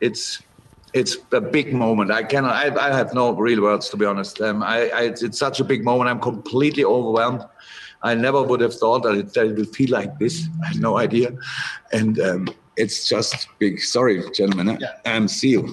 it's a big moment. I have no real words, to be honest. It's such a big moment. I'm completely overwhelmed. I never would have thought that it would feel like this. I had no idea. And it's just big. Sorry, gentlemen. Yeah. See you.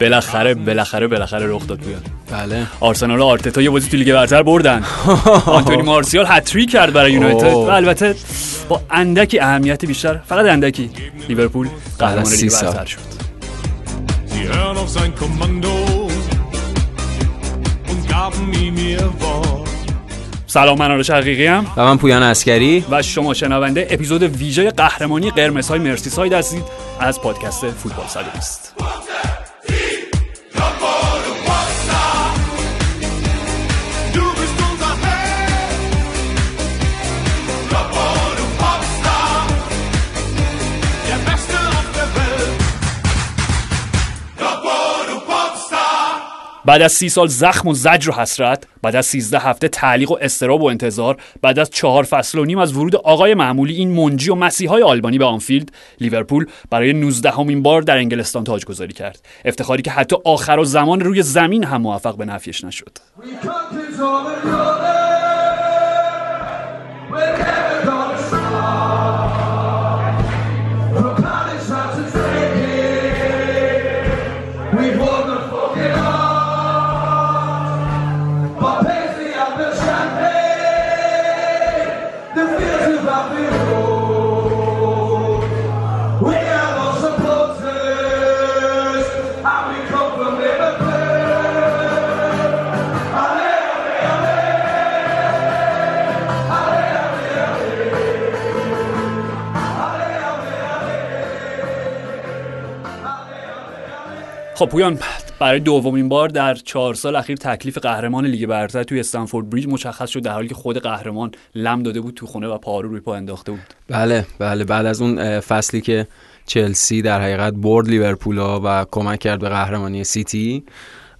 بالاخره رخ داد بیاد. بله. آرسنال و آرتتا یه بازی تو لیگ برتر بردن. آنتونی مارسیال هتریک کرد برای یونایتد. و البته با اندکی اهمیت بیشتر، فقط اندکی، لیورپول قهرمان لیگ برتر شد. سلام، من آرش حقیقی ام و من پویان عسکری و شما شنونده اپیزود ویژه قهرمانی قرمزهای مرسیساید هستید از پادکست فوتبال 120. بعد از 30 سال زخم و زجر و حسرت، بعد از 13 هفته تعلیق و استراب و انتظار، بعد از 4.5 سال از ورود آقای معمولی این منجی و مسیحای آلبانی به آنفیلد، لیورپول برای 19مین بار در انگلستان تاجگذاری کرد. افتخاری که حتی آخر زمان روی زمین هم موفق به نفیش نشد. خب پویان، برای دومین بار در 4 سال اخیر تکلیف قهرمان لیگ برتر توی استنفورد بریج مشخص شد، در حالی که خود قهرمان لم داده بود تو خونه و پارو روی پا انداخته بود. بله، بعد از اون فصلی که چلسی در حقیقت برد لیورپولو و کمک کرد به قهرمانی سیتی،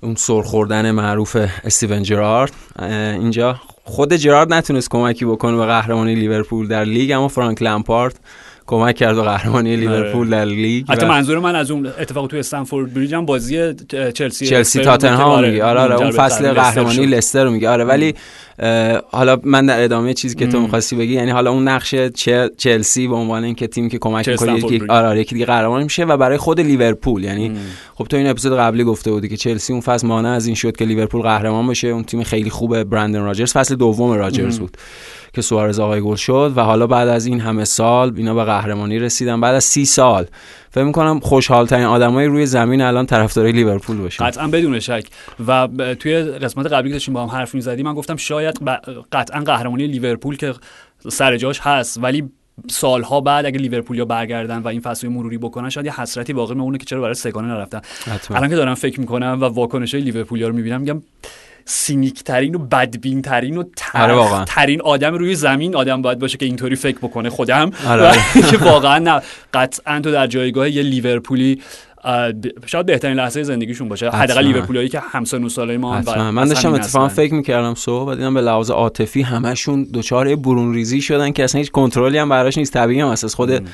اون سرخوردن معروف استیون جرارد، اینجا خود جرارد نتونست کمکی بکنه به قهرمانی لیورپول در لیگ، اما فرانک لمپارد کمک کرد و قهرمانی لیورپول در لیگ. حتی منظور من از اون اتفاق توی استنفورد بریج هم بازی چلسی تاتنهام میگه. آره اون فصل قهرمانی لستر رو میگه. آره ولی حالا من در ادامه چیزی که تو می‌خواستی بگی، یعنی حالا اون نقش چلسی به عنوان اینکه تیم که کمک می‌کنه یکی یکی دیگه قهرمان میشه و برای خود لیورپول، یعنی خب تو این اپیزود قبلی گفته بودی که چلسی اون فصل مانع از این شد که لیورپول قهرمان بشه، اون تیم خیلی خوبه برندن راجرز، فصل دوم راجرز بود که سوارز آقای گل شد و حالا بعد از این همه سال اینا به قهرمانی رسیدن. بعد از 30 سال فکر می‌کنم خوشحال‌ترین آدمای روی زمین الان طرفدارای لیورپول باشن، قطعاً بدون شک. و توی قسمت قبلی که داشتیم با هم حرف می‌زدیم من گفتم شاید قطعاً قهرمانی لیورپول که سر جاش هست، ولی سالها بعد اگه لیورپولیا برگردن و این فصل مروری بکنن شاید یه حسرتی باقی بمونه که چرا برای سگانه نرفتن. الان که دارم فکر می‌کنم و واکنش‌های لیورپولیا رو می‌بینم، میگم سینیکترین و بدبینترین و ترین آدم روی زمین آدم باید باشه که اینطوری فکر بکنه، خودم که واقعا نه. قطعا تو در جایگاه یه لیورپولی شاید بهترین لحظه زندگیشون باشه، حداقل لیورپولیایی که همسن و سالای ما. من داشتم اتفاقا فکر می‌کردم صحبت اینا به لحاظ عاطفی همشون دوچار برون ریزی شدن که اصلا هیچ کنترلی هم براش نیست، طبیعی هم هست. خود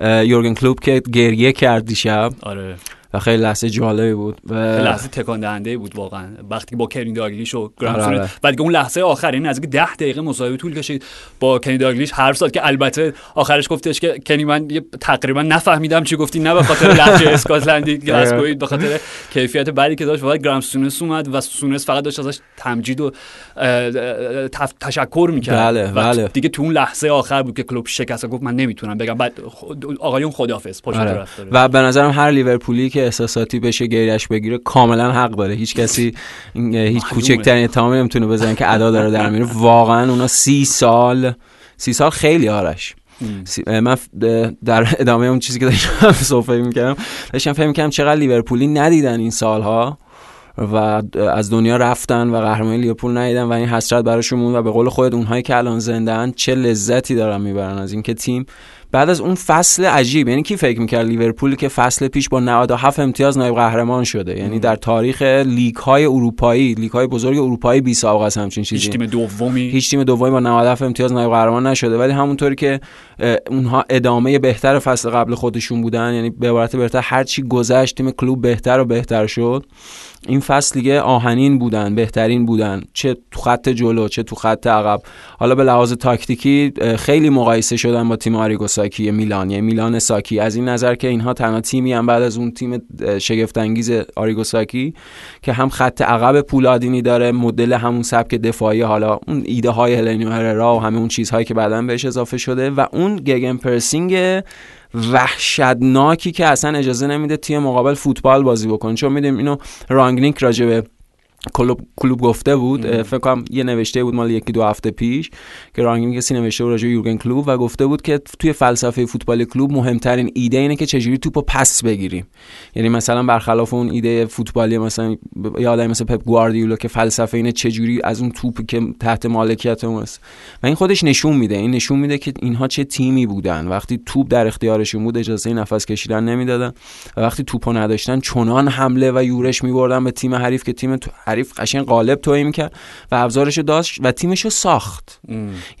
یورگن کلوپ که گریه کرد دیشب، آره و خیلی لحظه جالبی بود و لحظه تکان دهنده بود واقعا، وقتی با کنی داگلیش و گرامسون و دیگه اون لحظه آخر، این از 10 دقیقه مصاحبه طول کشید با کنی داگلیش، حرف زد که البته آخرش گفتش که کنی من تقریبا نفهمیدم چی گفتی، نه به خاطر لهجه اسکاتلندی گاسکوید، به خاطر کیفیت بعدی که داشت. بعد گرامسونس اومد و سونس فقط داشت ازش تمجید و تشکر می‌کرد. بله. دیگه تو اون لحظه آخر بود که کلوب شکست، گفت من نمیتونم بگم، بعد آقایون خداحافظ پشت رفت. و به نظرم هر لیورپولی احساساتی بشه گریش بگیره کاملا حق داره، هیچ کسی هیچ کوچکترین اتهامی نمیتونه بزنه که ادا داره در میره. واقعا اونا 30 سال خیلی آرش. من در ادامه اون چیزی که داشتم صحبت می‌کردم داشتم فکر می‌کردم چقدر لیورپولی ندیدن این سالها و از دنیا رفتن و قهرمانی لیورپول ندیدن و این حسرت براشون موند و به قول خود اونهایی که الان زنده‌اند چه لذتی دارن میبرن از اینکه تیم بعد از اون فصل عجیب، یعنی کی فکر می‌کرد لیورپول که فصل پیش با 97 امتیاز نایب قهرمان شده، یعنی در تاریخ لیگ‌های اروپایی، لیگ‌های بزرگ اروپایی بی سابقه است همچین چیزی، هیچ تیم دومی با 97 امتیاز نایب قهرمان نشده. ولی همونطوری که اونها ادامه بهتر فصل قبل خودشون بودن، یعنی به عبارت بهتر هر چی گذشت تیم کلوب بهتر و بهتر شد. این فصل دیگه آهنین بودن، بهترین بودن، چه تو خط جلو چه تو خط عقب. حالا به لحاظ تاکتیکی خیلی مقایسه شدن با تیم آریگو ساکی میلان، یعنی میلان ساکی، از این نظر که اینها تنها تیمی هم بعد از اون تیم شگفت انگیز آریگو ساکی که هم خط عقب پولادینی داره، مدل همون سبک دفاعی، حالا اون ایده های هلنیو هررا و همه اون چیزهایی که بعداً بهش اضافه شده، و اون گگن پرسینگ وحشتناکی که اصلا اجازه نمیده تیم مقابل فوتبال بازی بکنه. چون میدونیم اینو رانگنیک راجبه کلوب گفته بود، فکر کنم یه نوشته بود مال 1-2 هفته پیش که رانگنیک کسی نوشته بود راجع به یورگن کلوب و گفته بود که توی فلسفه فوتبال کلوب مهمترین ایده اینه که چجوری توپو پس بگیریم. یعنی مثلا برخلاف اون ایده فوتبالی مثلا یا آدمی مثل پپ گواردیولا که فلسفه اینه چجوری از اون توپی که تحت مالکیت ماست، و این خودش نشون میده، این نشون میده که اینها چه تیمی بودن. وقتی توپ در اختیارشون بود اجازه نفس کشیدن نمیدادن، و وقتی توپو نداشتن چنان حمله و یورش می‌بردن به تیم حریف که تیم حریف قشنگ قالب تویی میکرد و ابزارشو داشت و تیمشو ساخت.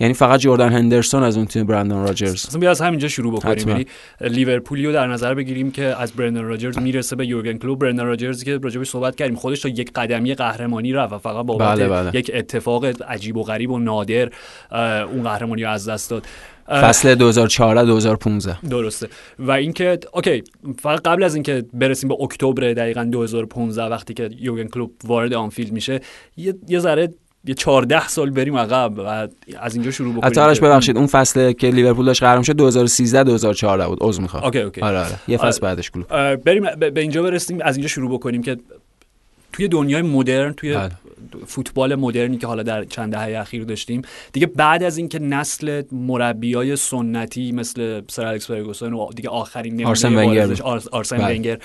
یعنی فقط جردن هندرسون از اون تیم برندن راجرز. اصلا بیا از همینجا شروع بکنیم، یعنی لیورپولیو در نظر بگیریم که از برندن راجرز میرسه به یورگن کلوب. برندن راجرز که راجبش صحبت کردیم خودش تا یک قدمی قهرمانی رفت و فقط بابت یک اتفاق عجیب و غریب و نادر اون قهرمانی رو از دست داد. فصل 2014-2015 درسته. و اینکه اوکی، فقط قبل از اینکه برسیم به اکتبر دقیقاً 2015 وقتی که یورگن کلوب وارد آنفیلد میشه، یه 14 سال بریم عقب و از اینجا شروع بکنیم. عطارش ببخشید، اون فصل که لیورپول داشت قهرمان شد 2013-2014 بود. عذر میخوام. اوکی. آره. یه فصل بعدش کلوب. بریم به اینجا برسیم، از اینجا شروع بکنیم که توی دنیای مدرن، توی فوتبال مدرنی که حالا در چند دهه اخیر داشتیم دیگه، بعد از اینکه نسل مربیای سنتی مثل سر الکس فرگوسن و دیگه آخرین آرسن ونگر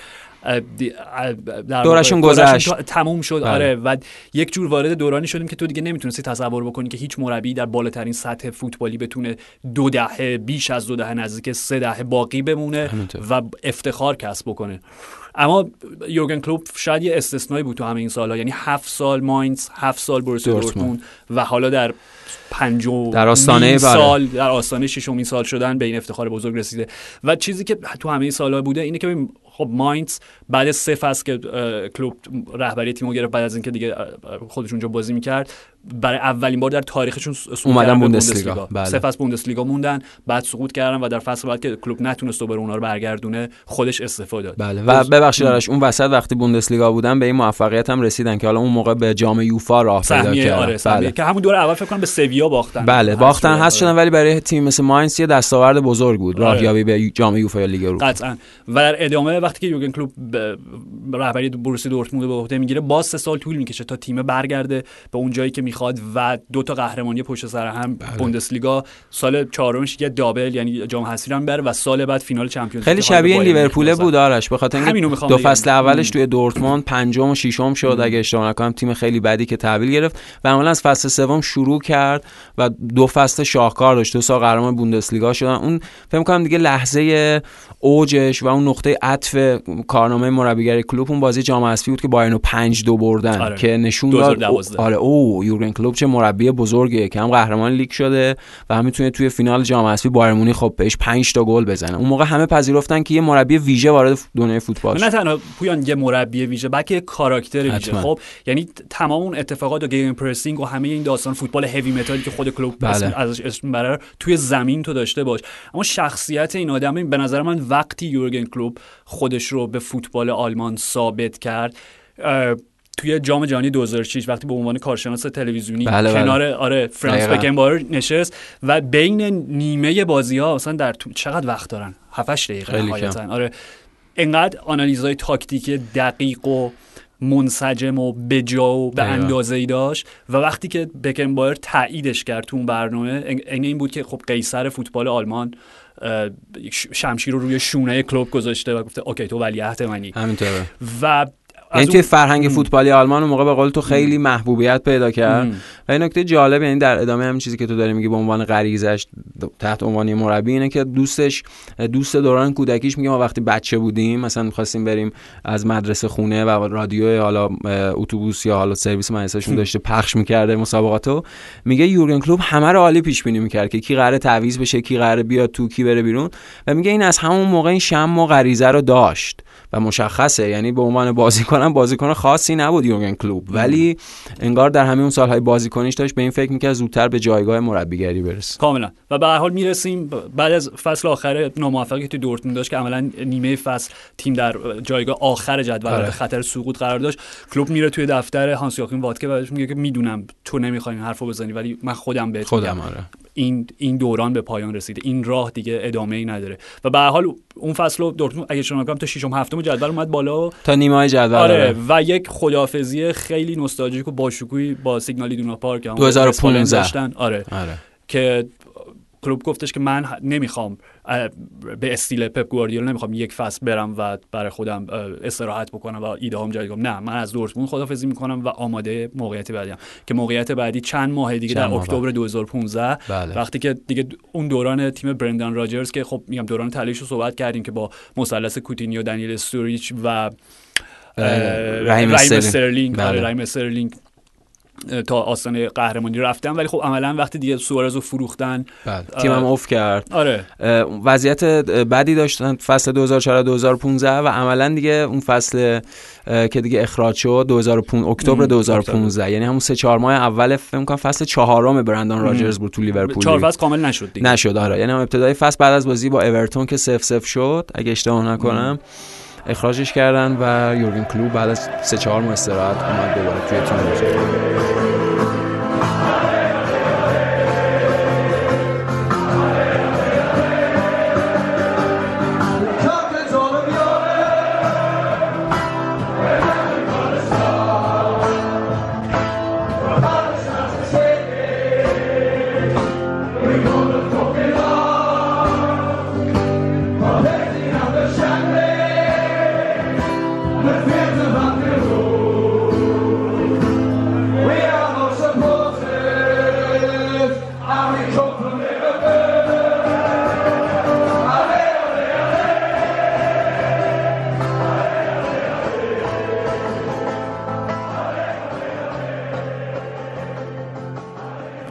دورشون گذشت، تموم شد. آره، و یک جور وارد دورانی شدیم که تو دیگه نمیتونستی تصور بکنی که هیچ مربی در بالاترین سطح فوتبالی بتونه بیش از دو دهه نزدیک 3 دهه باقی بمونه و افتخار کسب بکنه. اما یورگن کلوب شاید یه استثنایی بود تو همه این سال‌ها، یعنی 7 سال ماینز، 7 سال بروسیا دورتموند و حالا در 5 سال در آستانه 6 سال شدن به این افتخار بزرگ رسیده. و چیزی که تو همه این سال‌ها بوده اینه که خب ماینز بعد از 3 فصل که کلوب رهبری تیمو گرفت، بعد از اینکه دیگه خودش اونجا بازی میکرد، برای اولین بار در تاریخشون اومدن بوندسلیگا. 3 فصل بوندسلیگا موندن، بعد سقوط کردن و در فصل بعد که کلوب نتونست دوباره اونا رو برگردونه خودش استعفا داد. بله. و ببخشید آرش، اون وسط وقتی بوندسلیگا بودن به این موفقیت هم رسیدن که حالا اون موقع به جام یوفا راه پیدا کردن. بله. که همون دور اول فکر کنم به سویا باختن. بله، باختن هست شدن، ولی برای تیم مثل ماینز یه دستاورد بزرگ بود، راهیابی به جام یوفا یا لیگ اروپا. قطعاً. و در ادامه وقتی که یورگن کلوب رهبری بروسیا دورتموند به عهده میگیره، باز 3 سال طول میکشه تا تیم برگرده به اون جایی که میخواد و 2 تا قهرمانی پشت سر هم. بله. بوندسلیگا سال 4مش یه دابل، یعنی جام حذفی هم بره، و سال بعد فینال چمپیونز. خیلی شبیه لیورپول بود آرش، به خاطر اینکه 2 فصل اولش توی دورتموند 5م و 6م شد اگه اشتباه نکنم، تیم خیلی بدی که تحویل گرفت و عملاً از فصل 3 شروع کرد و 2 فصل شاهکار داشت، 2 سال قهرمان بوندسلیگا شدن. اون فکر می‌کنم دیگه لحظه اوجش و اون نقطه عطف کارنامه مربیگری کلوب اون بازی جام حذفی بود که بایرنو 5-2 بردن. آره. که نشون داد یورگن کلوب چه مربی بزرگیه که هم قهرمان لیگ شده و هم میتونه توی فینال جام حذفی بایرن مونیخ خب بهش 5 تا گل بزنه. اون موقع همه پذیرفتن که یه مربی ویژه وارد دنیای فوتبال شده، نه تنها پویان یه مربی ویژه بلکه کاراکتر ویژه. خب یعنی تمام اون اتفاقات و گیم پرسینگ و همه این داستان فوتبال هیوی متالی که خود کلوب ازش اسم براره توی زمین تو داشته باش، اما شخصیت این آدمه. به نظر من وقتی یورگن کلوب خودش رو به فوتبال آلمان ثابت کرد توی جام جهانی 2006 وقتی به عنوان کارشناس تلویزیونی کنار فرانس بکنباور نشست و بین نیمه بازی‌ها مثلا در چقدر وقت دارن، 7-8 دقیقه نهایتاً، انقدر آنالیزهای تاکتیکی دقیق و منسجم و بجا و به اندازه‌ای داشت. و وقتی که بکنباور تاییدش کرد تو اون برنامه، این بود که خب قیصر فوتبال آلمان شمشیر رو روی شونه کلوب گذاشته و گفته اوکی تو ولیعهد منی. همینطوره. و یعنی توی فرهنگ فوتبالی آلمان اون موقع به قول تو خیلی محبوبیت پیدا کرد. و این نکته جالب، یعنی در ادامه همین چیزی که تو داری میگی به عنوان غریزش تحت عنوان مربی، اینه که دوست دوران کودکیش میگه ما وقتی بچه بودیم مثلا می‌خواستیم بریم از مدرسه خونه و رادیو حالا اتوبوس یا حالا سرویس مدرسه‌شون داشته پخش می‌کرده مسابقاتو، میگه یورگن کلوپ همه رو عالی پیش بینی می‌کرد که کی قراره تعویض بشه، کی قراره بیاد تو، کی بره بیرون، و میگه این از همون موقع این شم و غریزه رو داشت و مشخصه. یعنی به عنوان بازیکن خاصی نبود یورگن کلوپ، ولی انگار در همه اون سالهای بازیکنیش داشت به این فکر می‌کرد زودتر به جایگاه مربیگری برسه. کاملا. و به هر حال میرسیم بعد از فصل آخر ناموفقی تو دورتموند داشت که عملاً نیمه فصل تیم در جایگاه آخر جدول در خطر سقوط قرار داشت. کلوپ میره توی دفتر هانس یاخیم وادکه و بهش میگه که میدونم تو نمی‌خوای این حرفو بزنی ولی من خودم بهت میگم. این دوران به پایان رسیده، این راه دیگه ادامه‌ای نداره. و به هر حال اون فصل دورتموند اگه شما بگم تا 6م 7م جدول اومد بالا تا نیمه جدول. آره، و یک خداحافظی خیلی نوستالژیک و باشکوهی با سیگنال ایدونا پارک 2015 داشتن. آره که کلوب گفتش که من نمیخوام به استیل پپ گواردیولا نمیخوام یک فصل برم و برای خودم استراحت بکنم و ایدهام جاری کنم، نه، من از دورتموند خداحافظی میکنم و آماده موقعیت بعدیم که موقعیت بعدی چند ماه دیگه در اکتبر 2015 بله. وقتی که دیگه اون دوران تیم برندن راجرز که خب میگم دوران تلاش رو صحبت کردیم که با مثلث کوتینیو، دنیل استوریچ و رحیم استرلینگ تا آستانه قهرمانی رفتن، ولی خب عملا وقتی دیگه سوارزو فروختن تیمم اوف کرد. آره. وضعیت بدی داشتن فصل 2014 2015 و عملا دیگه اون فصل که دیگه اخراج شد اکتبر 2015، یعنی همون 3-4 ماه اول فکر می‌کنم فصل چهارم برندان راجرز بود تو لیورپول. 4 فصل کامل نشد دیگه. نشد. آره، یعنی هم ابتدای فصل بعد از بازی با اورتون که 0-0 شد اگه اشتباه نکنم اخراجش کردن و یورگن کلوپ بعد از 3-4 ماه استراحت اومد دوباره توی تیم بود.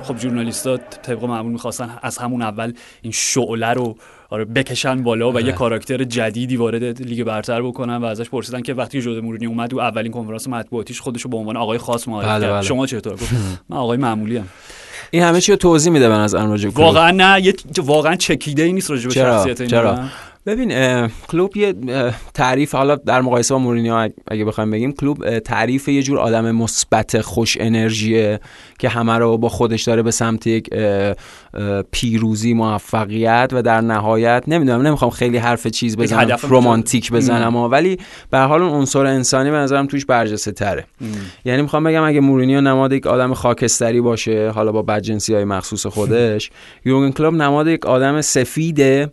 خب ژورنالیست‌ها طبق معمول می‌خواستن از همون اول این شعله رو بکشن بالا و یه کاراکتر جدیدی وارد لیگ برتر بکنن و ازش پرسیدن که وقتی ژوزه مورینیو اومد و اولین کنفرانس مطبوعاتیش خودشو به عنوان آقای خاص معرفی کرد، شما چطور؟ گفت من آقای معمولیم. این همه چی رو توضیح میده به نظر من واقعا واقعا چکیده ای نیست راجع به شخصیت این. ببین کلوب یه تعریف، حالا در مقایسه با مورینیو اگه بخوایم بگیم، کلوب تعریف یه جور آدم مثبت خوش انرژیه که همه رو با خودش داره به سمت یک پیروزی، موفقیت و در نهایت نمیخوام خیلی حرف چیز بزنم، رمانتیک بزنم، ولی به هر حال اون عنصر انسانی به نظرم توش برجسته تره. یعنی میخوام بگم اگه مورینیو نماد یک آدم خاکستری باشه حالا با بدجنسی‌های مخصوص خودش، یورگن کلوپ نماد یک آدم سفیده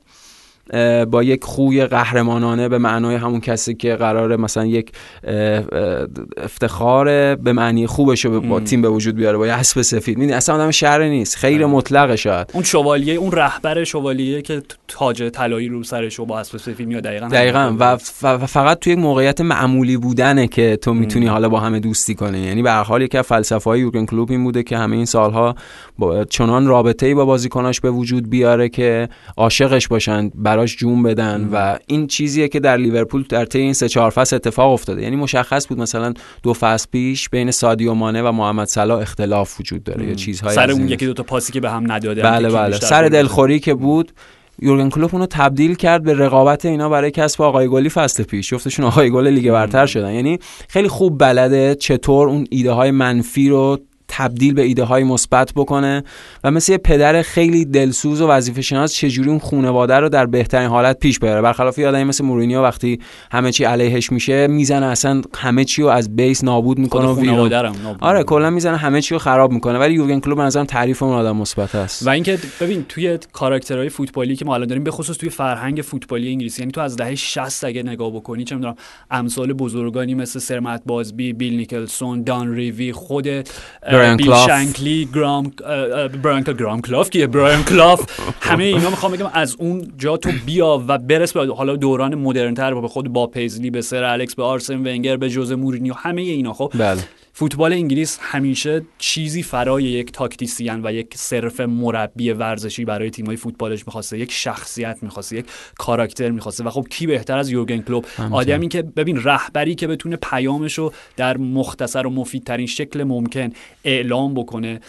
با یک خوی قهرمانانه به معنای همون کسی که قراره مثلا یک افتخار به معنی خوبش رو با تیم به وجود بیاره با اسب سفید. میدونی اصلا آدم شهر نیست، خیر مطلق. شاید اون شوالیه، اون رهبر شوالیه که تاج طلایی رو سرش و با اسب سفید میاد. دقیقاً و فقط توی یک موقعیت معمولی بودنه که تو میتونی حالا با همه دوستی کنی. یعنی به هر حال یک فلسفه‌ای یورگن کلوپ این بوده که همه این سالها چنان رابطه‌ای با بازیکناش به وجود بیاره که عاشقش باشن، براش جون بدن. و این چیزیه که در لیورپول در طی این 3-4 فصل اتفاق افتاده. یعنی مشخص بود مثلا 2 فصل پیش بین سادیو مانه و محمد صلاح اختلاف وجود داره یا چیزهای سر اون یکی دوتا پاسی که به هم نداده. بله سر دلخوری که بود یورگن کلوپ اونو تبدیل کرد به رقابت اینا برای کسب آقای گلی فصل پیش. جفتشون آقای گل لیگ برتر شدن. یعنی خیلی خوب بلده چطور اون ایده های منفی رو تبدیل به ایده های مثبت بکنه و مثل یه پدر خیلی دلسوز و وظیفه شناس چجوری اون خانواده رو در بهترین حالت پیش ببره. برخلاف آدمی مثل مورینیو وقتی همه چی علیهش میشه میزنه اصلا همه چی رو از بیس نابود میکنه و خانواده‌ام آره کلا میزنه همه چی رو خراب میکنه. ولی یورگن کلوپ به نظرم تعریف اون آدم مثبت است. و اینکه ببین توی کاراکترهای فوتبالی که ما الان داریم به خصوص توی فرهنگ فوتبالی انگلیسی، یعنی تو از دهه 60 اگه نگاه بکنی چه میدونم امثال بزرگانی مثل سر مت بازبی، بیل نیکلسون، دان ریوی، خود بیل شنکلی، برایان کلاف همه اینا میخوام بگم از اون جا تو بیا و برس به حالا دوران مدرن‌تر، به خود با پیزلی، به سر الکس، به آرسن ونگر، به جوزه مورینیو، همه اینا. خب بله. فوتبال انگلیس همیشه چیزی فرای یک تاکتیسیان و یک صرف مربی ورزشی برای تیم‌های فوتبالش می‌خواسته، یک شخصیت می‌خواسته، یک کاراکتر می‌خواسته و خب کی بهتر از یورگن کلوپ، آدمی که ببین رهبری که بتونه پیامش رو در مختصر و مفیدترین شکل ممکن اعلام بکنه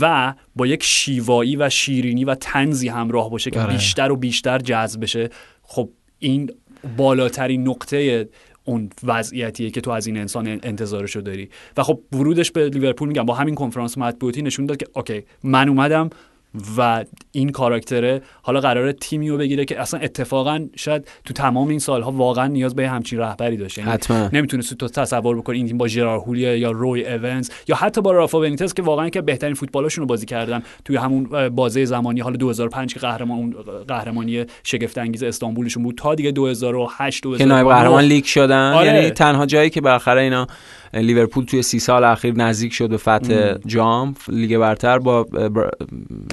و با یک شیوایی و شیرینی و طنزی همراه باشه که بیشتر و بیشتر جذب بشه. خب این بالاترین نقطه اون وضعیتیه که تو از این انسان انتظارشو داری و خب ورودش به لیورپول میگم با همین کنفرانس مطبوعاتی نشون داد که اوکی من اومدم و این کاراکتره حالا قراره تیمی رو بگیره که اصلا اتفاقا شاید تو تمام این سالها واقعا نیاز به همچین رهبری داشته. حتما نمیتونست تو تصور بکنی این تیم با ژرار هولیا یا روی ایونز یا حتی با رافا بنیتز که واقعا که بهترین فوتبالاشون رو بازی کردن توی همون بازه زمانی حالا 2005 که قهرمانی شگفت انگیز استانبولشون بود تا دیگه 2008 که نایب قهرمان لیگ شدن. آره. یعنی تنها جایی که بالاخره اینا لیورپول توی 3 سال اخیر نزدیک شد به فتح جام لیگ برتر با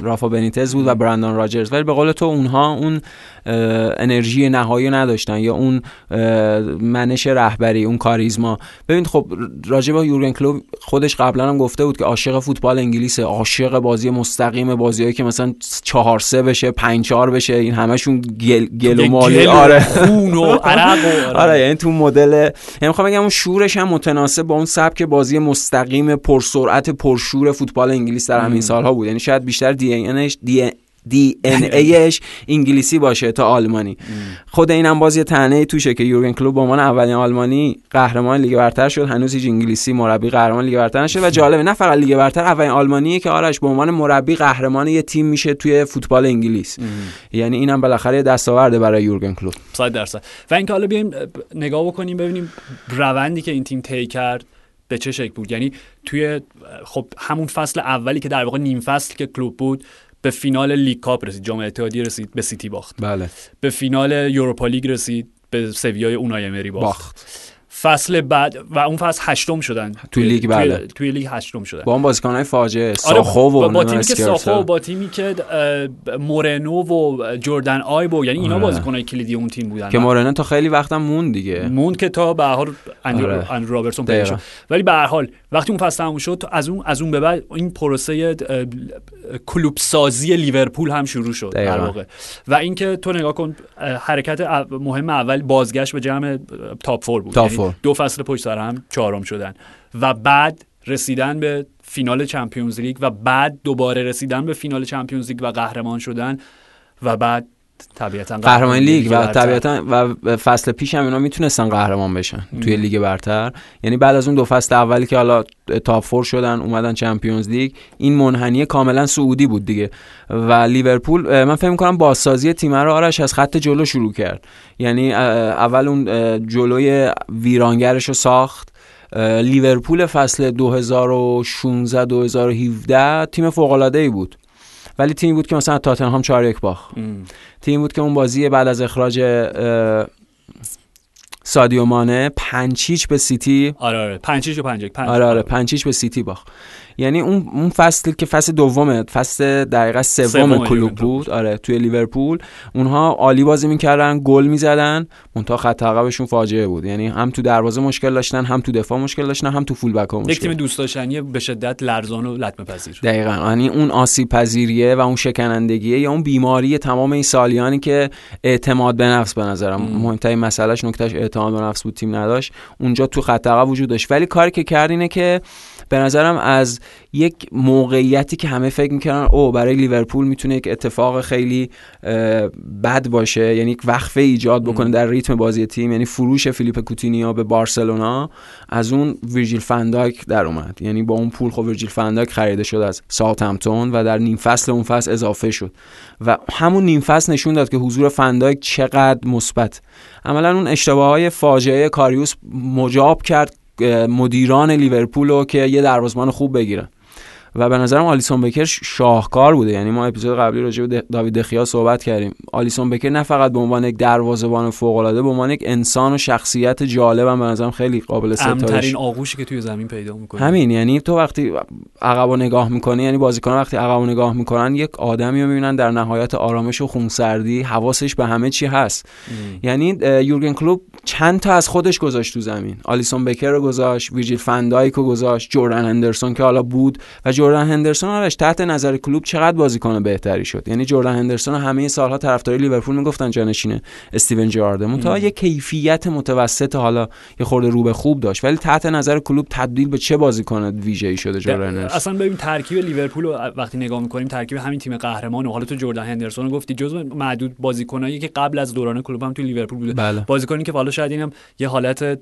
رافا بنیتز بود و برندان راجرز، ولی به قول تو اونها اون انرژی نهایی نداشتن یا اون منش رهبری، اون کاریزما. ببین خب راجع به یورگن کلوپ خودش قبلا هم گفته بود که عاشق فوتبال انگلیسه، عاشق بازی مستقیم، بازیایی که مثلا 4-3 بشه، 5-4 بشه، این همشون گل و مالی. آره خون و عرق و آره یعنی تو مدل، یعنی میخوام بگم اون شورش هم متناسب با اون سبک بازی مستقیم پرسرعت پرشور فوتبال انگلیس در همین سالها بود. یعنی شاید بیشتر DNA اش انگلیسی باشه تا آلمانی. خود اینم باز یه طعنه توشه که یورگن کلوپ به عنوان اولین آلمانی قهرمان لیگ برتر شد، هنوز هیچ انگلیسی مربی قهرمان لیگ برتر نشده و جالبه نه فقط لیگ برتر، اولین آلمانیه که آرش به عنوان مربی قهرمان یه تیم میشه توی فوتبال انگلیس. یعنی اینم بالاخره دستاورده برای یورگن کلوپ 100%. و اینکه حالا بیایم نگاه بکنیم ببینیم روندی که این تیم طی کرد به چه شکل بود. یعنی توی خب همون فصل اولی که در واقع نیم فصل که کلوپ بود به فینال لیگ کاپ رسید، جام اتحادیه رسید، به سیتی باخت. بله. به فینال یوروپا لیگ رسید، به سویای اونای امری باخت. فصل بعد و اون فصل هشتم شدن توی لیگ. بله. توی لیگ هشتم شدن با اون بازیکن‌های فاجعه ساخو و با تیمی که ساخو، با تیمی که مورنو و جردن آیبو، یعنی اینا بازیکن‌های کلیدی اون تیم بودن که مورنو تا خیلی وقت هم موند دیگه، موند که تا به هر حال اندرو رابرتسون پیدا شد. ولی به هر حال وقتی اون فصل تموم شد از اون به بعد این پروسه کلوب سازی لیورپول هم شروع شد در واقع. و اینکه تو نگاه کن حرکت مهم اول بازگشت به جمع تاپ 4 بود، دو فصل پشت سر هم چهارم شدن و بعد رسیدن به فینال چمپیونز لیگ و بعد دوباره رسیدن به فینال چمپیونز لیگ و قهرمان شدن و بعد طبیعتاً قهرمان لیگ و طبیعتاً و فصل پیش هم اینا میتونستن قهرمان بشن توی لیگ برتر. یعنی بعد از اون دو فصل اولی که حالا تاپ 4 شدن اومدن چمپیونز لیگ، این منحنی کاملا سعودی بود دیگه. و لیورپول من فکر می‌کنم بازسازی تیم رو آرش از خط جلو شروع کرد. یعنی اول اون جلوی ویرانگرش رو ساخت. لیورپول فصل 2016 2017 تیم فوق‌العاده‌ای بود، ولی تیمی بود که مثلا تاتنهام 4-1 باخت. تیمی بود که اون بازی بعد از اخراج سادیو مانه 5-0 به سیتی، آره 5-0 آره 5-0 به سیتی باخت. یعنی اون فصل که فصل دومه، فصل دقیقاً سوم کلوب بود آره توی لیورپول، اونها عالی بازی می‌کردن، گل می‌زدن، منتها خط عقبشون فاجعه بود. یعنی هم تو دروازه مشکل داشتن، هم تو دفاع مشکل داشتن، هم تو فول بک‌ها مشکل. یک تیم دوست داشتنی به شدت لرزان و لطمه‌پذیر. دقیقاً. یعنی اون آسیب پذیریه و اون شکنندگیه یا اون بیماری تمام این سالیانی که اعتماد به نفس به نظرم مهمترین مسئلهش، نکتهش اعتماد به نفس بود، تیم نداشت. اونجا تو خط عقب وجود داشت. ولی کاری که کرد اینه که به نظرم از یک موقعیتی که همه فکر میکنن او برای لیورپول میتونه یک اتفاق خیلی بد باشه، یعنی یک وقفه ایجاد بکنه در ریتم بازی تیم، یعنی فروش فیلیپ کوتینیو به بارسلونا، از اون ویرجیل فان دایک در اومد. یعنی با اون پول خب ویرجیل فان دایک خریده شد از ساوثهمپتون و در نیم فصل اون فصل اضافه شد و همون نیم فصل نشون داد که حضور فان دایک چقدر مثبت. عملا اون اشتباههای فاجعه کاریوس مجاب کرد مدیران لیورپول رو که یه دروازه‌بان خوب بگیرن و به نظرم آلیسون بکر شاهکار بوده. یعنی ما اپیزود قبلی راجع به داوید دخیا صحبت کردیم. آلیسون بکر نه فقط به عنوان یک دروازه‌بان فوق‌العاده، به عنوان یک انسان و شخصیت جالبم به نظرم خیلی قابل ستایش. امترین آغوشی که توی زمین پیدا می‌کنه همین. یعنی تو وقتی عقبو نگاه می‌کنی، یعنی بازیکن‌ها وقتی عقبو نگاه می‌کنن یک آدمی رو می‌بینن در نهایت آرامش و خونسردی، حواسش به همه چی هست. یعنی یورگن کلوپ چند تا از خودش گذاشت تو زمین. آلیسون بکر رو گذاشت، ویرجیل فان دایک رو گذاشت، جردن هندرسون که حالا بود و جردن هندرسون آرش تحت نظر کلوب چقدر بازیکن بهتری شد. یعنی جردن هندرسون همه سالها طرفدار لیورپول میگفتن جانشین استیون جاردن، تا یه کیفیت متوسط، حالا یه خورده رو به خوب داشت، ولی تحت نظر کلوب تبدیل به چه بازیکن ویژه‌ای شده جردن هندرسون. اصلا ببین ترکیب لیورپول رو وقتی نگاه می‌کنیم، ترکیب همین تیم قهرمان و حالا تو جردن هندرسون رو گفتی جزو معدود بازیکنایی که قبل از دوران کلوب هم تو لیورپول بوده. بله. بازیکنی که حالا شاید اینم یه حالت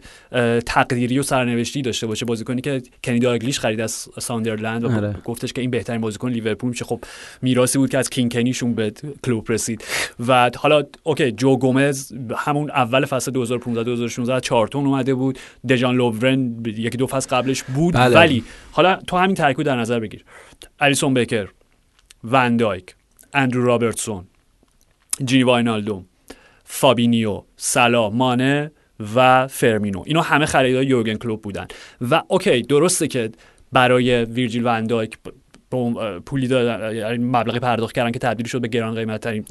تقدیری و سرنوشتی داشته باشه، بازیکنی که کنی داگلیش خرید از ساندرلند و گفتش که این بهترین بازیکن لیورپول میشه. خب میراثی بود که از کینکنیشون به کلوب رسید. و حالا اوکی جو گومز همون اول فصل 2015 2016 چارتون اومده بود، دژان لوورن یکی دو فصل قبلش بود. بله. ولی حالا تو همین ترکیب در نظر بگیر، آلیسون بکر، ون دایک، اندرو رابرتسون، جینی واینالدوم، فابینیو، سلا، مانه و فرمینو، اینا همه خریدای یورگن کلوپ بودن. و اوکی درسته که برای ویرجیل فان دایک پولی دادن، مبلغی پرداخت کردن که تبدیل شد به گران قیمت ترین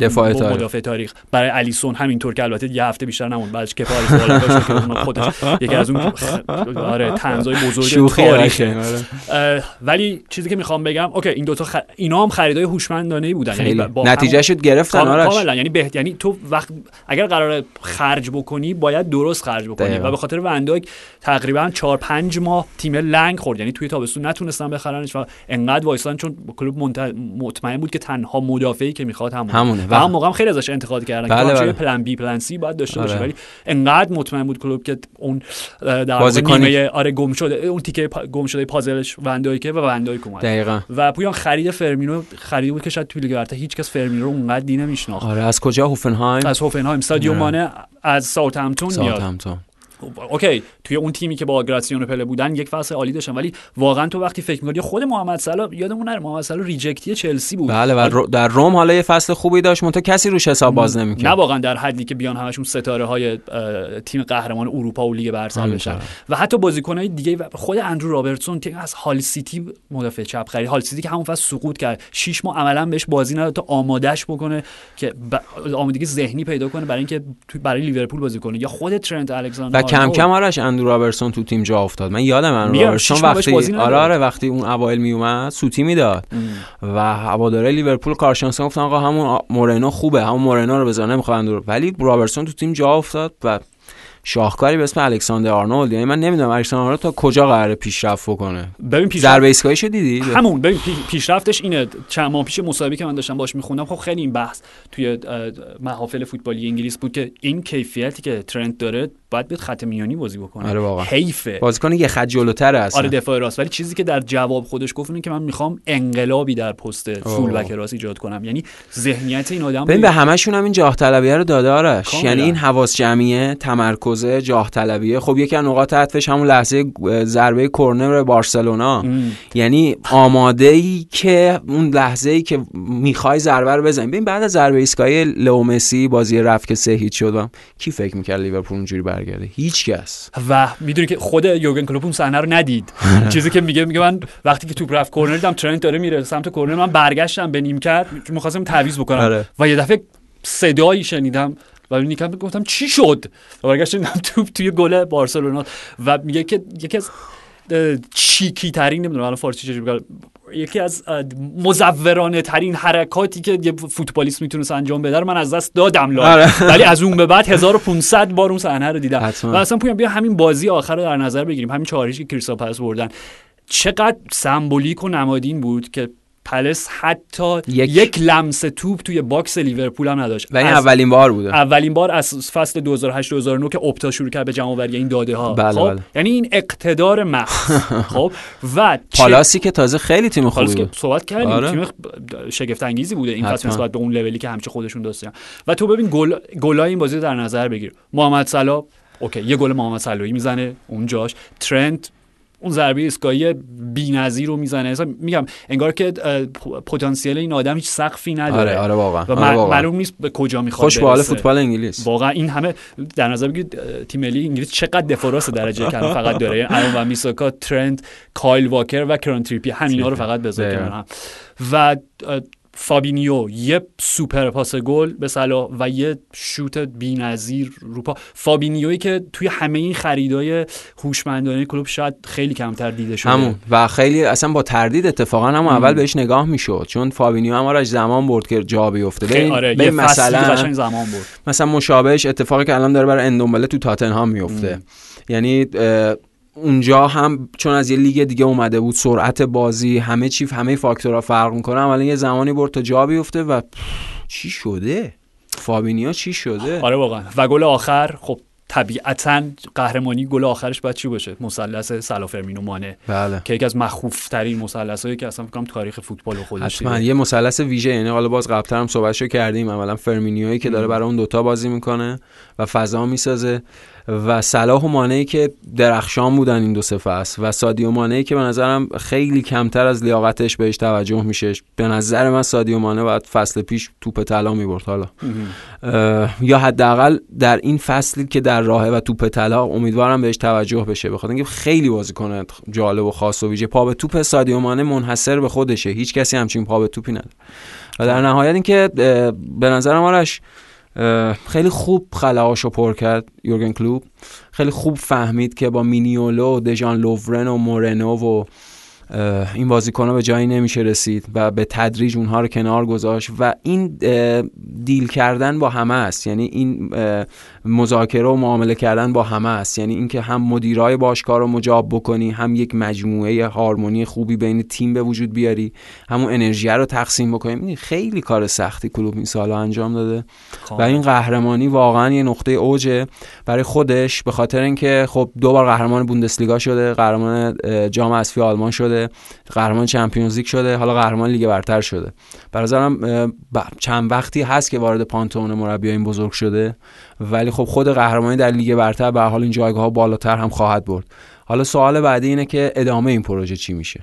مدافع تاریخ. برای الیسون همینطور که البته یه هفته بیشتر نموند بعدش که پارسال داشت که خودش یکی از اون آره طنزای بزرگ تاریخه. ولی چیزی که میخوام بگم اوکی این دوتا اینا هم خریدای هوشمندانه ای بودن، نتیجهش گرفتن آرش. یعنی یعنی تو وقت اگر قراره خرج بکنی باید درست خرج بکنی و به خاطر ون دایک تقریبا 4-5 ماه تیم لنگ خورد. یعنی توی تابستون نتونستن بخرنش و انقدر وایسان، چون کلوب مطمئن بود که تنها مدافعی که میخواد همونه و هم موقع هم خیلی ازش انتقاد کردن که چه پلن بی پلن سی باید داشته باشه، ولی انقدر مطمئن بود کلوب که اون در نیمه آره گم شده اون تیکه گم شده پازلش وندایکه و وندایک اومد. دقیقاً. و پویان خرید فرمینو خریده بود که شاید توی لیگ برتر هیچ کس فرمینو رو اونقدر دی نمیشناخت. آره از کجا؟ از هوفنهایم سادیو مانه از ساوثهمپتون میاد. اوکی توی اون تیمی که با گراتسیانو پله بودن یک فصل عالی داشتن، ولی واقعا تو وقتی فکر می‌کنی خود محمد صلاح، یادمون نره محمد صلاح ریجکتی چلسی بود. بله و در روم حالا یه فصل خوبی داشت منتها کسی روش حساب باز نمی‌کرد. نه واقعا در حدی که بیان همشون ستاره‌های تیم قهرمان اروپا و لیگ برتر بشن و حتی بازیکن‌های دیگه. خود اندرو رابرتسون تیم از هال سیتی مدافع چپ خرید، هال سیتی که همون فصل سقوط کرد 6 ماه عملاً بهش بازی نداد تا آمادهش بکنه که آمادگی ذهنی پیدا کنه برای اینکه برای لیورپول بازی کنه. یا خود ترنت الکساندر کم کم آرش اندرو رابرتسون تو تیم جا افتاد. من یادم اندرو رابرتسون وقتی آره وقتی اون اوایل می اومد سوتی میداد و هواداره لیورپول کارشانس گفتن آقا همون مورینو خوبه، همون مورینو رو بزنه میخواد اندرو، ولی رابرتسون تو تیم جا افتاد و شاهکاری به اسم الکساندر آرنولد. یعنی من نمیدونم الکساندر آرنولد تا کجا قراره پیشرفت بکنه. ببین ضربه ایستگاهیش دیدی؟ همون ببین پیشرفتش اینه. چند ماه پیش مسابقه که من داشتم باهاش میخوندم، خب خیلی این بحث توی محافل فوتبالی انگلیس بود که این کیفیتی که ترنت داره باید خط میانی بازی بکنه. آره واقعا حیفه بازیکن یه خط جلوتر هست. آره دفاع راست. ولی چیزی که در جواب خودش گفت اینه که من میخوام انقلابی در پست فول بک راست ایجاد کنم. یعنی ذهنیت این آدم ببین به همشون هم این جاه طلبیه رو داده آرش. یعنی این حواس جمعیه، تمرکز، جاه طلبیه. خب یکی از نقاط عطفش همون لحظه ضربه کرنر بارسلونا. یعنی آماده‌ای که اون لحظه‌ای که میخوای ضربه رو بزنی. ببین بعد از ضربه ایستگاهی لئو مسی بازی رفت که 3-0 شد، کی فکر می‌کرد لیورپول اونجوری برگرده؟ هیچ کس. و میدونی که خود یورگن کلوپ اون صحنه رو ندید. چیزی که میگه من وقتی که توپ رفت کرنر دیدم ترنت داره میره سمت کرنر، من برگشتم به نیمکت می‌خواستم تعویض بکنم. آره. و یه دفعه صدایی شنیدم و نیکم گفتم چی شد؟ برگشتم توپ توی گل بارسلونا. و میگه که یکی از چیکی ترین نمیدونم الان فارسی چجوری بگم، یکی از مزورانه ترین حرکاتی که یه فوتبالیست میتونست انجام بده من از دست دادم لا. ولی از اون به بعد 1500 بار اون صحنه رو دیدم. و اصلا بیا همین بازی آخر رو در نظر بگیریم، همین 4-0 که کریستال پالاس بردن. چقدر سمبولیک و نمادین بود که پلس حتی یک لمس توپ توی باکس لیورپول هم نداشت و این اولین بار بوده، اولین بار از فصل 2008-2009 که اپتا شروع کرد به جمع آوری این داده ها. بله خب بله. یعنی این اقتدار محض. خب و پالاسی که تازه خیلی تیم خوبی بود، صحبت کردیم آره. تیم شگفت انگیزی بوده این فصل نسبت به اون لولی که همچه خودشون داشتن. و تو ببین گلای این بازی در نظر بگیر، محمد صلاح اوکی یه گل محمد صلاحی میزنه اونجاش، ترنت اون ضربه اسکایی بی‌نظیر رو میزنه، اصلا میگم انگار که پتانسیل این آدم هیچ سقفی نداره. آره آره واقعا و معلوم نیست به کجا میخواد برسه. خوش به حال فوتبال انگلیس واقعا. این همه در نظر بگیرید تیم ملی انگلیس چقدر دفراس درجه کم فقط داره، یعنی آرون و میساکا، ترنت، کایل واکر و کرون تریپی، همینا رو فقط بذار کنار. و فابینیو یه سوپر پاس گل به صلاح و یه شوت بی‌نظیر رو پا. فابینیویی که توی همه این خریدای هوشمندانه کلوب شاید خیلی کمتر دیده شده همون و خیلی اصلا با تردید اتفاقا هم اول بهش نگاه میشد، چون فابینیو هم آرش زمان برد که جا بیفته به آره. مثلا زمان برد، مثلا مشابهش اتفاقی که الان داره برای اندومبله تو تاتنهام میفته یعنی اونجا هم چون از یه لیگ دیگه اومده بود، سرعت بازی، همه چیف، همه فاکتورها فرق میکنه. اولا یه زمانی برد تا جا بیفته و چی شده؟ فابینیو چی شده؟ آره واقعا. و گل آخر خب طبیعتاً قهرمانی گل آخرش باید چی باشه؟ مثلث سلا فرمینو مانه بله. که یکی از مخوف‌ترین مثلثایی که اصلا فکر کنم تاریخ فوتبال خودشه. حتماً یه مثلث ویژه، یعنی حالا باز قبل‌تر هم صحبتشو کردیم، اولا فرمینیویی که داره برای اون دوتا بازی میکنه و فضا میسازه و صلاح و مانعی که درخشان بودن این دو سه فصل و سادیو مانعی که به نظرم خیلی کمتر از لیاقتش بهش توجه میشه. به نظر من سادیو مانع بعد فصل پیش توپ طلا میبرد حالا یا حداقل در این فصلی که در راهه و توپ طلا امیدوارم بهش توجه بشه، بخاطر اینکه خیلی بازیکن جالب و خاص و ویژه. پا به توپ سادیو مانع منحصر به خودشه، هیچ کسی همچین پا به توپی نداره. و در نهایت اینکه به نظر من خیلی خوب خلاهاشو پر کرد یورگن کلوپ، خیلی خوب فهمید که با مینیولو، دژان لوورن و مورنو و این بازیکن‌ها به جایی نمیشه رسید و به تدریج اونها رو کنار گذاشت و این دیل کردن با همه است، یعنی این مذاکره و معامله کردن با همه است، یعنی اینکه هم مدیرای باشگاه رو مجاب بکنی، هم یک مجموعه هارمونی خوبی بین تیم به وجود بیاری، همون انرژی رو تقسیم بکنی. خیلی کار سختی کلوب این سالا انجام داده و این قهرمانی واقعا یه نقطه اوج برای خودش، به خاطر اینکه خب دو بار قهرمان بوندسلیگا شده، قهرمان جام حذفی آلمان شده، قهرمان چمپیونز لیگ شده، حالا قهرمان لیگ برتر شده. به نظرم چند وقتی هست که وارد پانتئون مربیان بزرگ شده، ولی خب خود قهرمانی در لیگ برتر به هر حال این جایگاه‌ها بالاتر هم خواهد برد. حالا سوال بعدی اینه که ادامه این پروژه چی میشه؟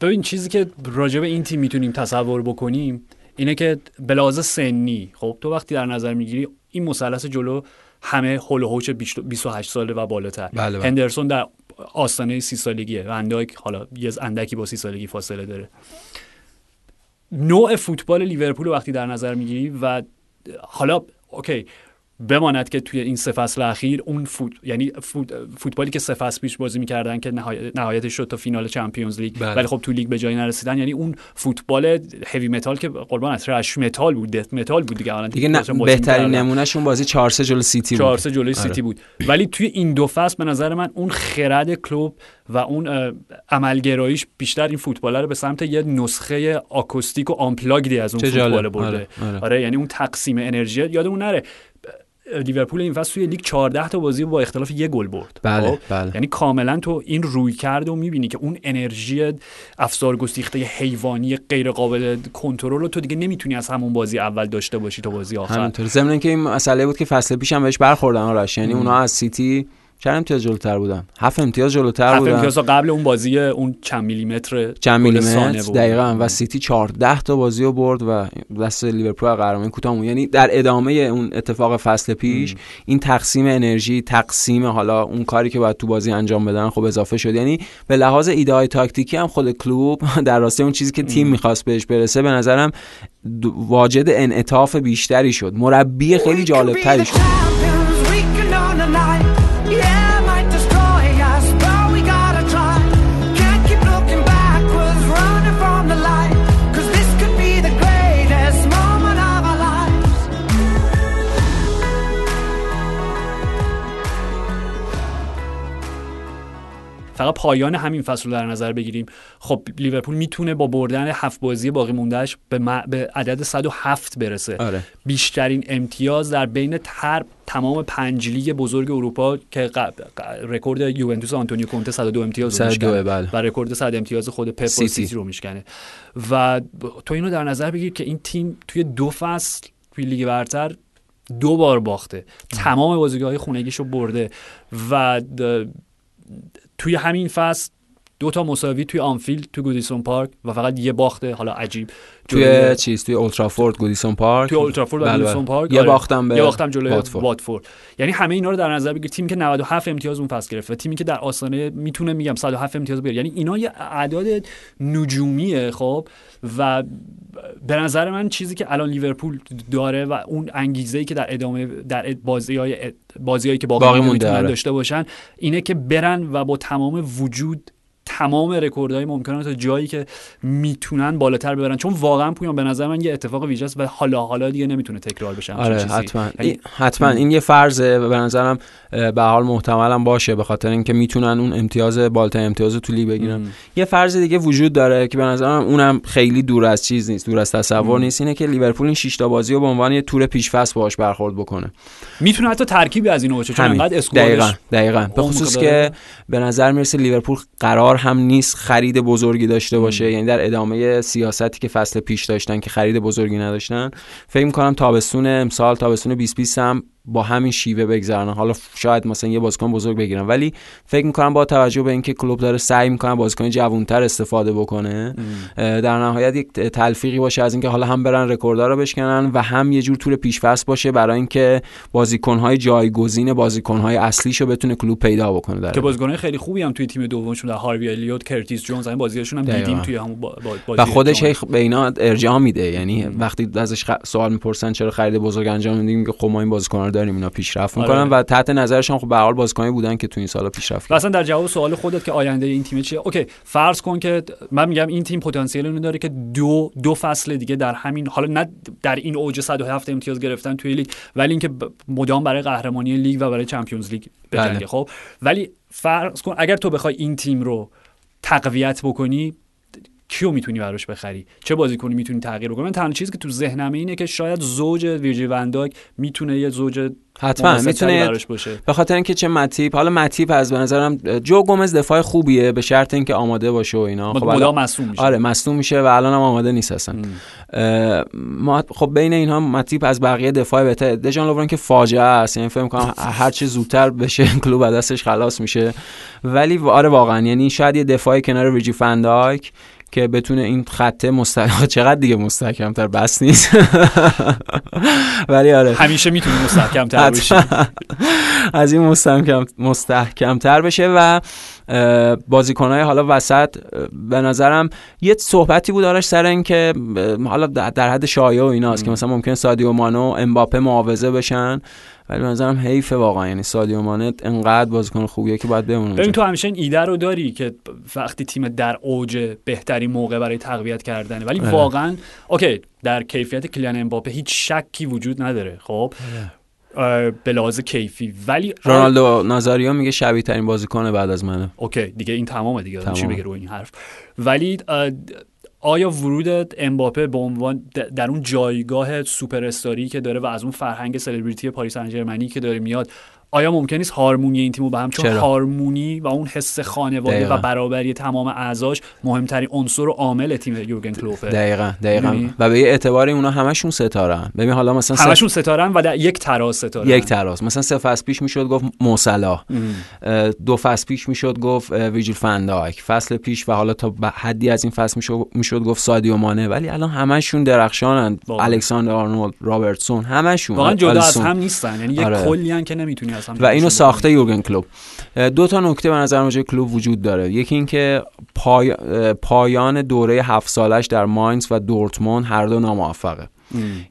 ببین چیزی که راجع به این تیم میتونیم تصور بکنیم اینه که به لحاظ سنی خب تو وقتی در نظر میگیری این مثلث جلو همه هول و هوچ 28 ساله و بالاتر، بله بله. هندرسون در آستانه 30 سالگیه، ون دایک حالا یه اندکی با 30 سالگی فاصله داره. نوع فوتبال لیورپول وقتی در نظر میگیری و حالا اوکی بماند که توی این سه فصل اخیر اون فوتبالی که سه فصل پیش بازی میکردن که نهایتش شد تا فینال چمپیونز لیگ، ولی خب تو لیگ به جایی نرسیدن، یعنی اون فوتبال هیوی متال که قربان ترش متال بود، دث متال بود دیگه بهترین نمونهشون بازی 4-3 جلوی سیتی بود، 4-3 جلوی سیتی بود. ولی توی این دو فصل به نظر من اون خرد کلوب و اون عملگراییش بیشتر این فوتبال رو به سمت یه نسخه آکوستیک و آمپلاگدی از اون فوتبال برده. آره یعنی اون تقسیم انرژی یادمون نره، لیورپول این فصل توی لیگ 14 تا بازی با اختلاف یک گل برد. بله، بله. یعنی کاملا تو این روی کرد و میبینی که اون انرژی افسار گسیخته حیوانی غیر قابل کنترل رو تو دیگه نمیتونی از همون بازی اول داشته باشی تا بازی آخر. همینطور ضمن اینکه این مسئله بود که فصل پیشم بهش برخوردن آرش، یعنی اونها از سیتی چند امتیاز جلوتر بودن، 7 امتیاز جلوتر بودن، 7 امتیاز قبل اون بازی اون چند میلیمتر دقیقاً. و سیتی 14 تا بازی رو برد و دست لیورپول قهرمانی کوتاه بود. یعنی در ادامه اون اتفاق فصل پیش این تقسیم انرژی، تقسیم حالا اون کاری که باید تو بازی انجام بدن خب اضافه شد. یعنی به لحاظ ایده‌های تاکتیکی هم خود کلوب در راسته اون چیزی که تیم می‌خواست بهش برسه به نظرم واجد انعطاف بیشتری شد، مربی خیلی جالب‌تری شد. فقط پایان همین فصل رو در نظر بگیریم، خب لیورپول میتونه با بردن 7 بازی باقی موندهش به عدد 107 برسه. آره. بیشترین امتیاز در بین تمام 5 لیگ بزرگ اروپا که رکورد یوونتوس آنتونیو کونته 102 امتیاز رو میشکنه و رکورد 100 امتیاز خود پپ و سیتی رو میشکنه. و تو اینو در نظر بگیر که این تیم توی 2 فصل توی لیگ برتر 2 بار باخته، تمام بازی‌های خونگیشو برده و توی همین فصل 2 تا مساوی توی آنفیلد، توی گودیسون پارک و فقط 1 باخته. حالا عجیب توی چیز توی اولترافورد، گودیسون پارک، توی اولترافورد و گودیسون پارک 1 باختم به جلوی واتفورد. یعنی همه اینا رو در نظر بگیر، تیمی که 97 امتیاز اون فصل گرفت و تیمی که در آستانه میتونه میگم 107 امتیاز بگیره، یعنی اینا یه اعداد نجومیه. خب و به نظر من چیزی که الان لیورپول داره و اون انگیزه‌ای که در ادامه در بازی‌هایی که باقی مونده داشته باشن اینه که برن و با تمام وجود تمام رکوردهای ممکنه تا جایی که میتونن بالاتر ببرن، چون واقعا پویان به نظر من یه اتفاق ویژه است و حالا دیگه نمیتونه تکرار بشه. آره حتما این یه فرضه و به نظرم به حال محتملم باشه، به خاطر اینکه میتونن اون امتیاز بالاتر امتیاز طولی بگیرن. یه فرض دیگه وجود داره که به نظرم اونم خیلی دور از چیز نیست، دور از تصور نیست، اینه که لیورپول این 6 تا بازی رو به عنوان یه تور پیش فصل باهاش برخورد بکنه. میتونه حتی ترکیبی از اینا باشه، چون انقدر اسکوادش دقیقاً به خصوص که به نظر میرسه لیورپول قرار هم نیست خرید بزرگی داشته باشه. یعنی در ادامه سیاستی که فصل پیش داشتن که خرید بزرگی نداشتن، فکر می‌کنم تابستون امسال تابستون 2020 هم با همین شیوه بگذرن. حالا شاید مثلا یه بازیکن بزرگ بگیرن، ولی فکر می‌کنم با توجه به اینکه کلوب داره سعی می‌کنه بازیکن جوان‌تر استفاده بکنه، در نهایت یک تلفیقی باشه از اینکه حالا هم برن رکوردها رو بشکنن و هم یه جور تور پیش‌فرض باشه برای اینکه بازیکن‌های جایگزین بازیکن‌های اصلیشو بتونه کلوب پیدا بکنه. در که بازیکن‌های خیلی خوبی هم توی تیم دومشون در هاروی الیوت، کرتیس جونز، این بازیاشون هم دیدیم توی همون بازی و خودش به اینا ارجاع میده. یعنی وقتی ازش سوال می‌پرسن چرا خرید بزرگ انجام میدیم، خب ما این بازیکن داریم، اینا پیشرفت میکنن. آره. و تحت نظرشان خب به هر حال بازیکنایی بودن که تو این سالا پیشرفت کردن. مثلا در جواب سوال خودت که آینده این تیم چیه، اوکی فرض کن که من میگم این تیم پتانسیل اون داره که دو فصل دیگه در همین، حالا نه در این اوج 107 امتیاز گرفتن توی لیگ، ولی اینکه مدام برای قهرمانی لیگ و برای چمپیونز لیگ بجنگه. خب ولی فرض کن اگر تو بخوای این تیم رو تقویت بکنی، کیو میتونی براش بخری؟ چه بازیکنی میتونی تغییر بکنی؟ من تنها چیزی که تو ذهنمه اینه که شاید زوج ویرجیل ون دایک میتونه یه زوج حتما میتونه باشه، به خاطر اینکه چه متیپ، حالا متیپ از به نظرم جو گومز دفاع خوبیه به شرط اینکه آماده باشه و اینا. خب مدام مصدوم میشه. آره مصدوم میشه و الان هم آماده نیست اصلا. خب بین اینها متیپ از بقیه دفاع بهتره. دژان لورن که فاجعه است، یعنی فکر می‌کنم هر چه زودتر بشه کلوب از دستش خلاص میشه. ولی آره واقعا یعنی شاید یه دفاعی کنار ویرجیل ون دایک که بتونه این خط چقدر دیگه مستحکم‌تر بس نیست. ولی آره همیشه میتونه مستحکم‌تر بشه. از این مستحکم‌تر بشه و بازیکن‌های حالا وسط به نظرم یه صحبتی بود آرش سر این که حالا در حد شایعه و ایناست که مثلا ممکنه سادیو مانو امباپه معاوضه بشن، ولی به نظرم حیفه واقعا. یعنی سادیو مانه انقدر بازیکن خوبیه که باید بمونه. ببین تو همیشه این ایده رو داری که وقتی تیم در اوج بهترین موقع برای تقویت کردنه، ولی واقعا اوکی در کیفیت کلیان امباپه هیچ شکی وجود نداره خب به لحاظ کیفی، ولی رونالدو نازاریو میگه شبیه ترین بازیکن بعد از منه. اوکی دیگه این تمامه دیگه، چی بگه رو این حرف. ولی آیا ورود امباپه به عنوان در اون جایگاه سوپر استاری که داره و از اون فرهنگ سلبریتی پاریس سن ژرمنی که داره میاد، آیا ممکن نیست هارمونی این تیمو به هم، چون هارمونی و اون حس خانواده دقیقا. و برابری تمام اعضاش مهمترین عنصر و عامل تیم یورگن کلوپه. دقیقاً و به اعتبار اونا همشون ستارهن. ببین حالا مثلا همشون ستارهن و در یک تراس ستارهن. یک تراس. مثلا سه فصل پیش میشد گفت مو صلاح، 2 فصل پیش میشد گفت ویرجیل ون دایک، فصل پیش و حالا تا حدی از این فصل میشد گفت سادیو مانه، ولی الان همشون درخشانن. الکساندر آرنولد، رابرتسون، همشون واقعا جدا از هم نیستن. یعنی یک کلیان که نمیتونی و اینو ساخته یورگن کلوپ. 2 تا نکته به نظر من راجع به کلوپ وجود داره. یکی این که پایان دوره 7 سالش در ماینز و دورتموند هر دو ناموفقه.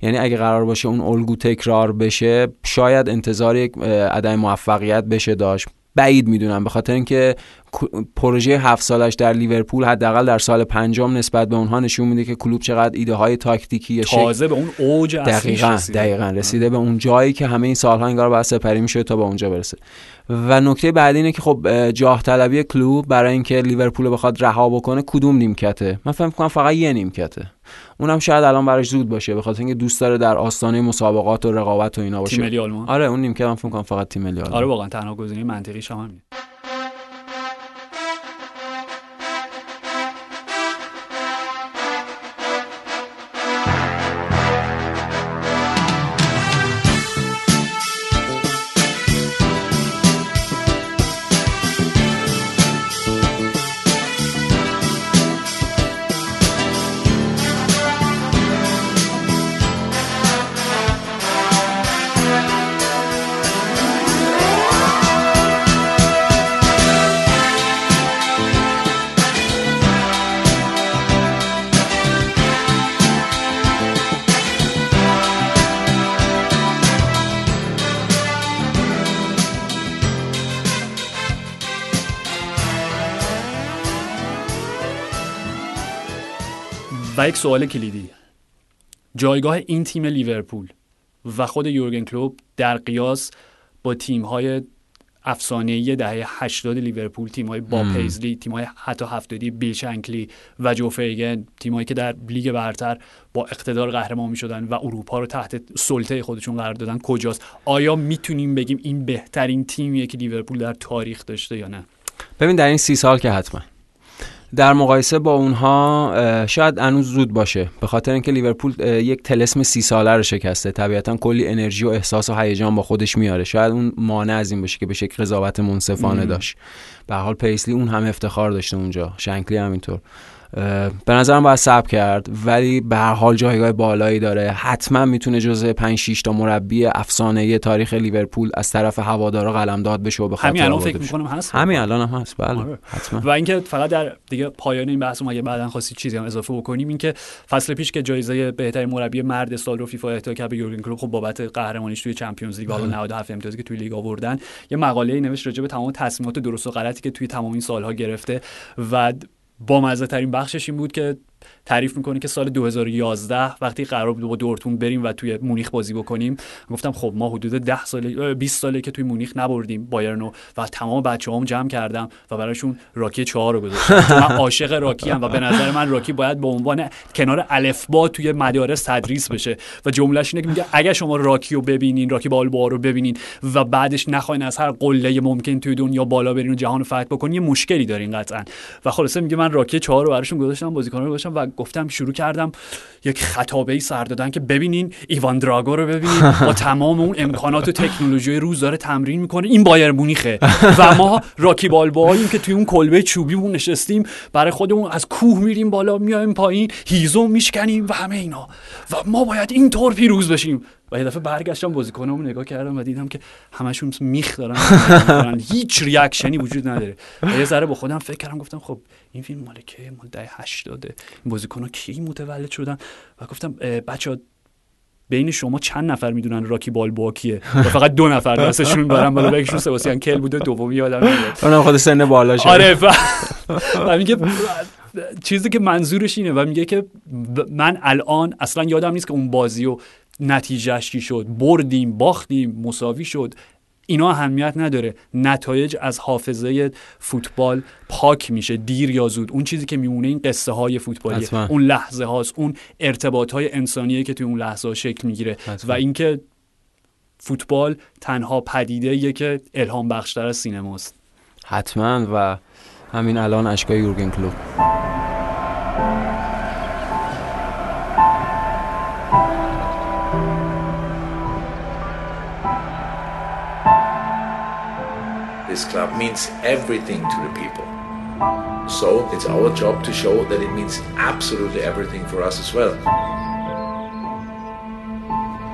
یعنی اگه قرار باشه اون الگو تکرار بشه، شاید انتظار یک عدم موفقیت بشه داشت. بعید میدونم، به خاطر اینکه پروژه 7 سالش در لیورپول حداقل در سال 5 نسبت به اونها نشون میده که کلوب چقدر ایده های تاکتیکی تازه به اون اوج اصلیش رسیده. دقیقاً رسیده به اون جایی که همه این سالها انگار باید سپری میشه تا به اونجا برسه. و نکته بعدی اینه که خب جاه طلبی کلوب برای اینکه لیورپول بخواد رها بکنه کدوم نیمکته؟ من فکر می‌کنم فقط یه نیمکته. اونم شاید الان براش زود باشه، بخاطر اینکه دوست داره در آستانه مسابقات و رقابت و اینا باشه. تیم ملی آلمان. آره اون نیمکت من فکر می‌کنم فقط تیم ملی آلمان. آره واقعاً تنها گزینه منطقی شما همین. و یک سوال کلیدی، جایگاه این تیم لیورپول و خود یورگن کلوپ در قیاس با تیم‌های افسانه‌ای دهه 80 لیورپول، تیم‌های با پیزلی، تیم‌های حتی 70 بیل شنکلی و جو فرگن، تیم‌هایی که در لیگ برتر با اقتدار قهرمان می‌شدن و اروپا رو تحت سلطه خودشون قرار دادن کجاست؟ آیا میتونیم بگیم این بهترین تیمیه که لیورپول در تاریخ داشته یا نه؟ ببین در این 30 سال که حتما در مقایسه با اونها شاید هنوز زود باشه، به خاطر اینکه لیورپول یک طلسم 30 ساله رو شکسته، طبیعتا کلی انرژی و احساس و هیجان با خودش میاره، شاید اون مانع از این باشه که به شکل قضاوت منصفانه داشت. به هر حال پیسلی اون همه افتخار داشته اونجا، شنکلی هم اینطور، به نظرم باید صبر کرد، ولی به هر حال جایگاه بالایی داره، حتما میتونه جزو 5-6 تا مربی افسانه‌ای تاریخ لیورپول از طرف هوادارا قلمداد بشه و به خاطر همین الان فکر می‌کنم هست، همین الان هم هست، بله حتما. و اینکه فقط در دیگه پایان این بحث اگه بعداً خواستید چیزی هم اضافه بکنیم، اینکه فصل پیش که جایزه بهترین مربی مرد سال رو فیفا اهدا کرد به یورگن کلوپ، خب بابت قهرمانیش توی چمپیونز لیگ و 97 امتیازی که توی لیگ آوردن، یه مقاله‌ای نوشت راجع به تمام تصمیمات درست و غلطی که توی تمام این سال‌ها گرفته و با مزه ترین بخشش این بود که تعریف میکنه که سال 2011 وقتی قرار بود با دورتموند بریم و توی مونیخ بازی بکنیم، گفتم خب ما حدود 10 سال 20 ساله که توی مونیخ نبردیم بایرنو و تمام بچه‌هام جمع کردم و براشون راکی 4 رو گذاشتم. من عاشق راکی ام و به نظر من راکی باید به عنوان کنار الفبا توی مدارس تدریس بشه و جملهش اینه که میگه اگه شما راکی رو ببینین، راکی بالبا رو ببینین و بعدش نخواین از هر قله ممکن توی دنیا بالا برین و جهان فتح بکنین، یه مشکلی دارین قطعاً. و خلاصه میگه من راکی 4 رو براشون گذاشتم، بازیکن‌ها رو گذاشتم و گفتم شروع کردم یک خطابه‌ای سر دادن که ببینین ایوان دراگو رو ببینین با تمام اون امکانات و تکنولوژی روز داره تمرین میکنه، این بایر مونیخه و ما راکی بالباهاییم که توی اون کلبه چوبی مون نشستیم برای خودمون، از کوه میریم بالا میایم پایین، هیزم میشکنیم و همه اینا و ما باید اینطور پیروز بشیم. و یه دفعه برگشتم بازیکنامو نگاه کردم و دیدم که همشون میخ دارن، هیچ ریاکشنی وجود نداره. یه ذره با خودم فکر کردم، گفتم خب این فیلم مال کی؟ مال دهه 80، این بازیکنا کی متولد شدن؟ و گفتم بچه‌ها بین شما چند نفر میدونن راکی بالبا کیه؟ و فقط 2 نفر درسشون برام بالا، یکیشون سباستین کل بوده، دومی یادم نمیاد، اونم خود سن بالا شده. آره و میگه چیزی که منظورش اینه و میگه که من الان اصلا یادم نیست که اون بازیو نتیجهش چی شد، بردیم، باختیم، مساوی شد، اینا اهمیت نداره، نتایج از حافظه فوتبال پاک میشه دیر یا زود. اون چیزی که میمونه این قصه های فوتبالیه، اون لحظه هاست، اون ارتباط های انسانیه که توی اون لحظه ها شکل میگیره و اینکه فوتبال تنها پدیده یه که الهام بخشتر از سینماست حتما. و همین الان اشکای یورگن کلوپ. This club means everything to the people. So it's our job to show that it means absolutely everything for us as well.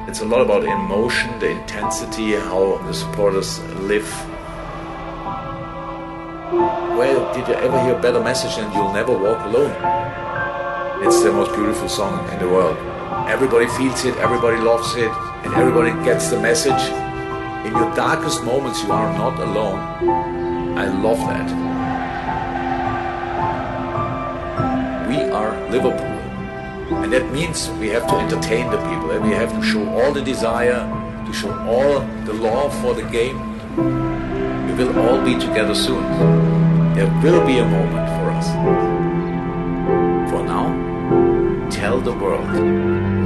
It's a lot about emotion, the intensity, how the supporters live. Well, did you ever hear a better message than you'll never walk alone? It's the most beautiful song in the world. Everybody feels it, everybody loves it, and everybody gets the message. In your darkest moments, you are not alone. I love that. are Liverpool. And that means we have to entertain the people, and we have to show all the desire, to show all the love for the game. We will all be together soon. There will be a moment for us. For now, tell the world,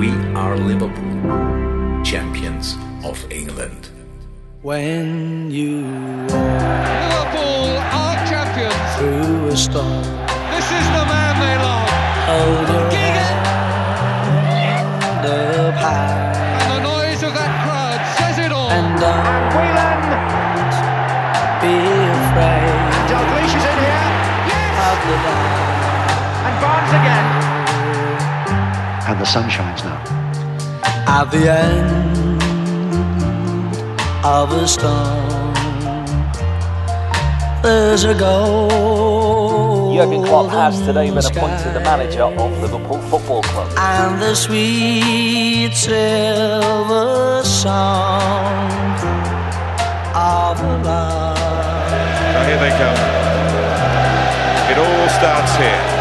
we are Liverpool, champions of England. When you are Liverpool are champions through a storm. This is the man they love. Over the pie. And the noise of that crowd says it all. And Whelan, be afraid. And Dalglish is in here. Yes. Of the line. And Barnes again. And the sun shines now. At the end of a storm, there's a goal. Jurgen Klopp has today been appointed the manager of Liverpool Football Club. And the sweet silver song of love. Now here they come. It all starts here.